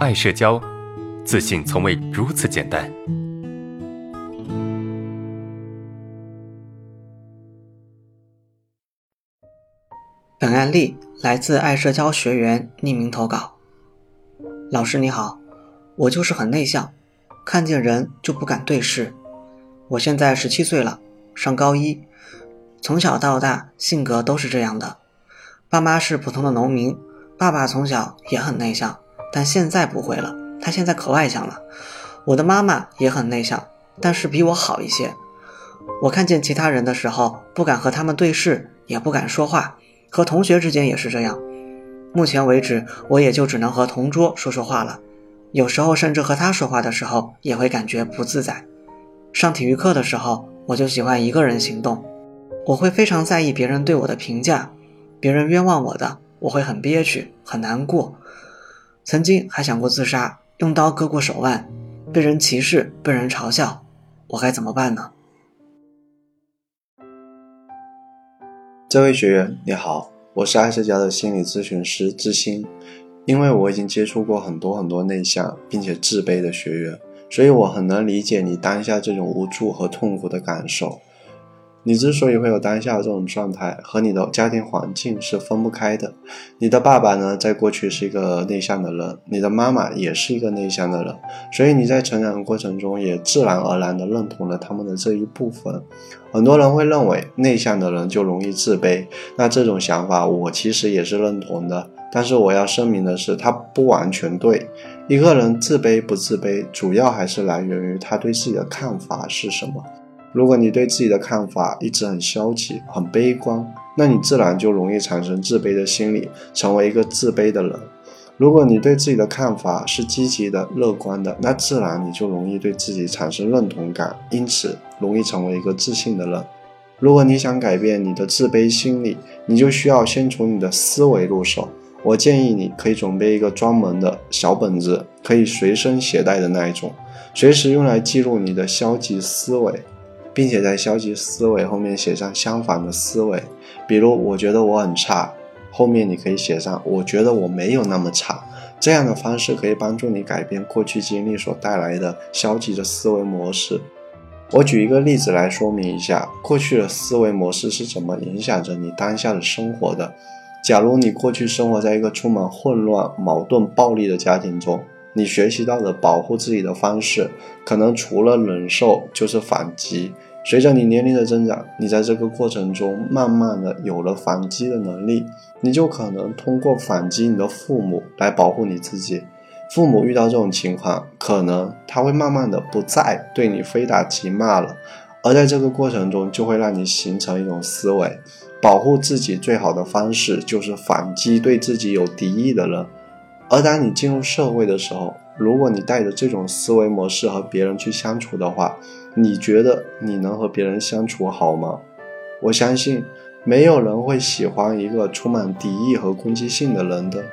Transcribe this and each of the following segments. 爱社交，自信从未如此简单。本案例来自爱社交学员匿名投稿。老师你好，我就是很内向，看见人就不敢对视。我现在17岁了，上高一，从小到大性格都是这样的。爸妈是普通的农民，爸爸从小也很内向，但现在不会了，他现在可外向了。我的妈妈也很内向，但是比我好一些。我看见其他人的时候，不敢和他们对视，也不敢说话。和同学之间也是这样，目前为止我也就只能和同桌说说话了，有时候甚至和他说话的时候也会感觉不自在。上体育课的时候，我就喜欢一个人行动，我会非常在意别人对我的评价，别人冤枉我的我会很憋屈很难过。曾经还想过自杀，用刀割过手腕，被人歧视被人嘲笑，我该怎么办呢？这位学员你好，我是爱社交的心理咨询师知心。因为我已经接触过很多内向并且自卑的学员，所以我很能理解你当下这种无助和痛苦的感受。你之所以会有当下这种状态，和你的家庭环境是分不开的。你的爸爸呢，在过去是一个内向的人，你的妈妈也是一个内向的人，所以你在成长的过程中也自然而然地认同了他们的这一部分。很多人会认为内向的人就容易自卑，那这种想法我其实也是认同的，但是我要声明的是，它不完全对。一个人自卑不自卑，主要还是来源于他对自己的看法是什么。如果你对自己的看法一直很消极很悲观，那你自然就容易产生自卑的心理，成为一个自卑的人。如果你对自己的看法是积极的乐观的，那自然你就容易对自己产生认同感，因此容易成为一个自信的人。如果你想改变你的自卑心理，你就需要先从你的思维入手。我建议你可以准备一个专门的小本子，可以随身携带的那一种，随时用来记录你的消极思维，并且在消极思维后面写上相反的思维。比如我觉得我很差，后面你可以写上我觉得我没有那么差。这样的方式可以帮助你改变过去经历所带来的消极的思维模式。我举一个例子来说明一下过去的思维模式是怎么影响着你当下的生活的。假如你过去生活在一个充满混乱、矛盾、暴力的家庭中，你学习到的保护自己的方式可能除了忍受就是反击。随着你年龄的增长，你在这个过程中慢慢的有了反击的能力，你就可能通过反击你的父母来保护你自己。父母遇到这种情况，可能他会慢慢的不再对你非打即骂了，而在这个过程中就会让你形成一种思维，保护自己最好的方式就是反击对自己有敌意的人。而当你进入社会的时候，如果你带着这种思维模式和别人去相处的话，你觉得你能和别人相处好吗？我相信没有人会喜欢一个充满敌意和攻击性的人的。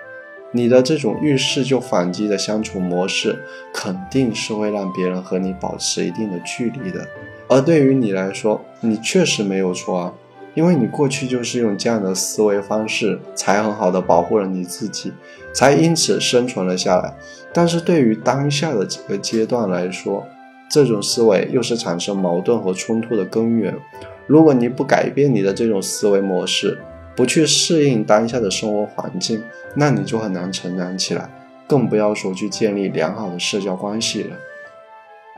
你的这种遇事就反击的相处模式肯定是会让别人和你保持一定的距离的。而对于你来说，你确实没有错啊，因为你过去就是用这样的思维方式才很好的保护了你自己，才因此生存了下来。但是对于当下的这个阶段来说，这种思维又是产生矛盾和冲突的根源。如果你不改变你的这种思维模式，不去适应当下的生活环境，那你就很难成长起来，更不要说去建立良好的社交关系了。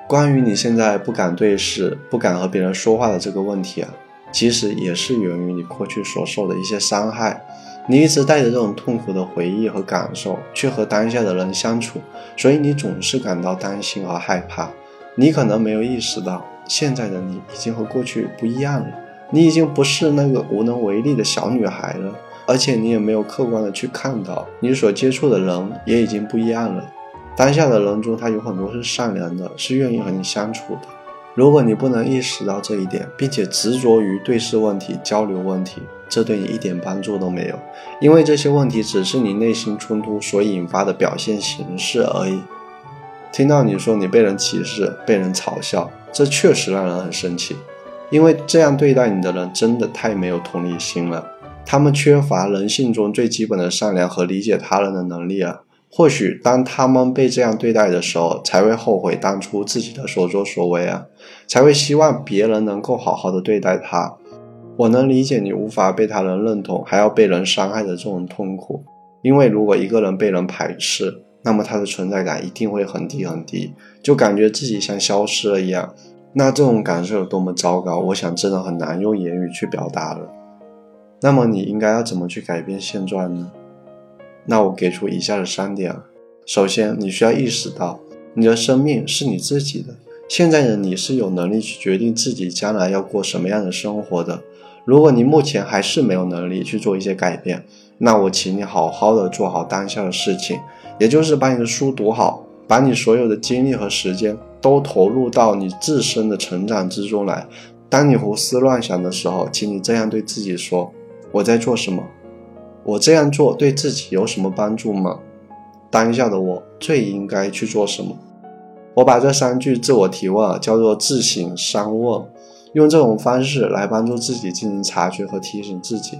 关于你现在不敢对视、不敢和别人说话的这个问题啊，其实也是源于你过去所受的一些伤害，你一直带着这种痛苦的回忆和感受去和当下的人相处，所以你总是感到担心和害怕。你可能没有意识到，现在的你已经和过去不一样了，你已经不是那个无能为力的小女孩了，而且你也没有客观的去看到你所接触的人也已经不一样了。当下的人中，他有很多是善良的，是愿意和你相处的。如果你不能意识到这一点，并且执着于对视问题、交流问题，这对你一点帮助都没有，因为这些问题只是你内心冲突所引发的表现形式而已。听到你说你被人歧视、被人嘲笑，这确实让人很生气，因为这样对待你的人真的太没有同理心了，他们缺乏人性中最基本的善良和理解他人的能力啊。或许当他们被这样对待的时候，才会后悔当初自己的所作所为啊，才会希望别人能够好好的对待他。我能理解你无法被他人认同，还要被人伤害的这种痛苦，因为如果一个人被人排斥，那么他的存在感一定会很低很低，就感觉自己像消失了一样。那这种感受有多么糟糕，我想真的很难用言语去表达了。那么你应该要怎么去改变现状呢？那我给出以下的3点。首先，你需要意识到你的生命是你自己的，现在的你是有能力去决定自己将来要过什么样的生活的。如果你目前还是没有能力去做一些改变，那我请你好好的做好当下的事情，也就是把你的书读好，把你所有的精力和时间都投入到你自身的成长之中来。当你胡思乱想的时候，请你这样对自己说，我在做什么？我这样做对自己有什么帮助吗？当下的我最应该去做什么？我把这3句自我提问叫做自省三问，用这种方式来帮助自己进行察觉和提醒自己。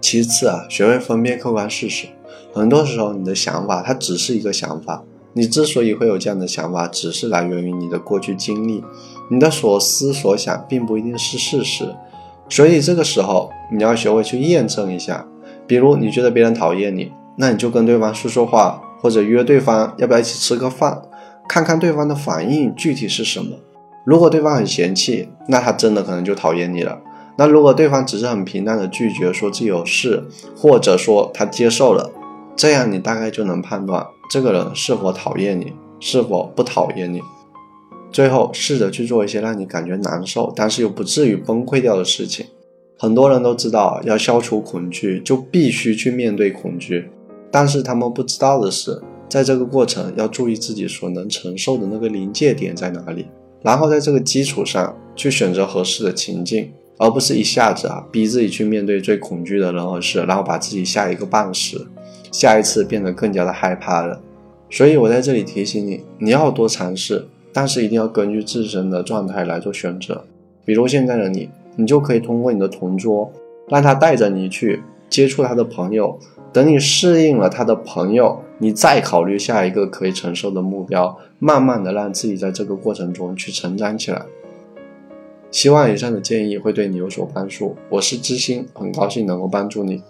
其次啊，学会分辨客观事实。很多时候你的想法它只是一个想法，你之所以会有这样的想法，只是来源于你的过去经历，你的所思所想并不一定是事实。所以这个时候你要学会去验证一下，比如你觉得别人讨厌你，那你就跟对方说话，或者约对方要不要一起吃个饭，看看对方的反应具体是什么。如果对方很嫌弃，那他真的可能就讨厌你了。那如果对方只是很平淡的拒绝，说自己有事，或者说他接受了，这样你大概就能判断这个人是否讨厌你，是否不讨厌你。最后，试着去做一些让你感觉难受但是又不至于崩溃掉的事情。很多人都知道要消除恐惧就必须去面对恐惧，但是他们不知道的是，在这个过程要注意自己所能承受的那个临界点在哪里，然后在这个基础上去选择合适的情境，而不是一下子逼自己去面对最恐惧的人和事，然后把自己吓一个半死，下一次变得更加的害怕了。所以我在这里提醒你，你要多尝试，但是一定要根据自身的状态来做选择。比如现在的你，你就可以通过你的同桌，让他带着你去接触他的朋友，等你适应了他的朋友，你再考虑下一个可以承受的目标，慢慢的让自己在这个过程中去成长起来。希望以上的建议会对你有所帮助，我是知心，很高兴能够帮助你。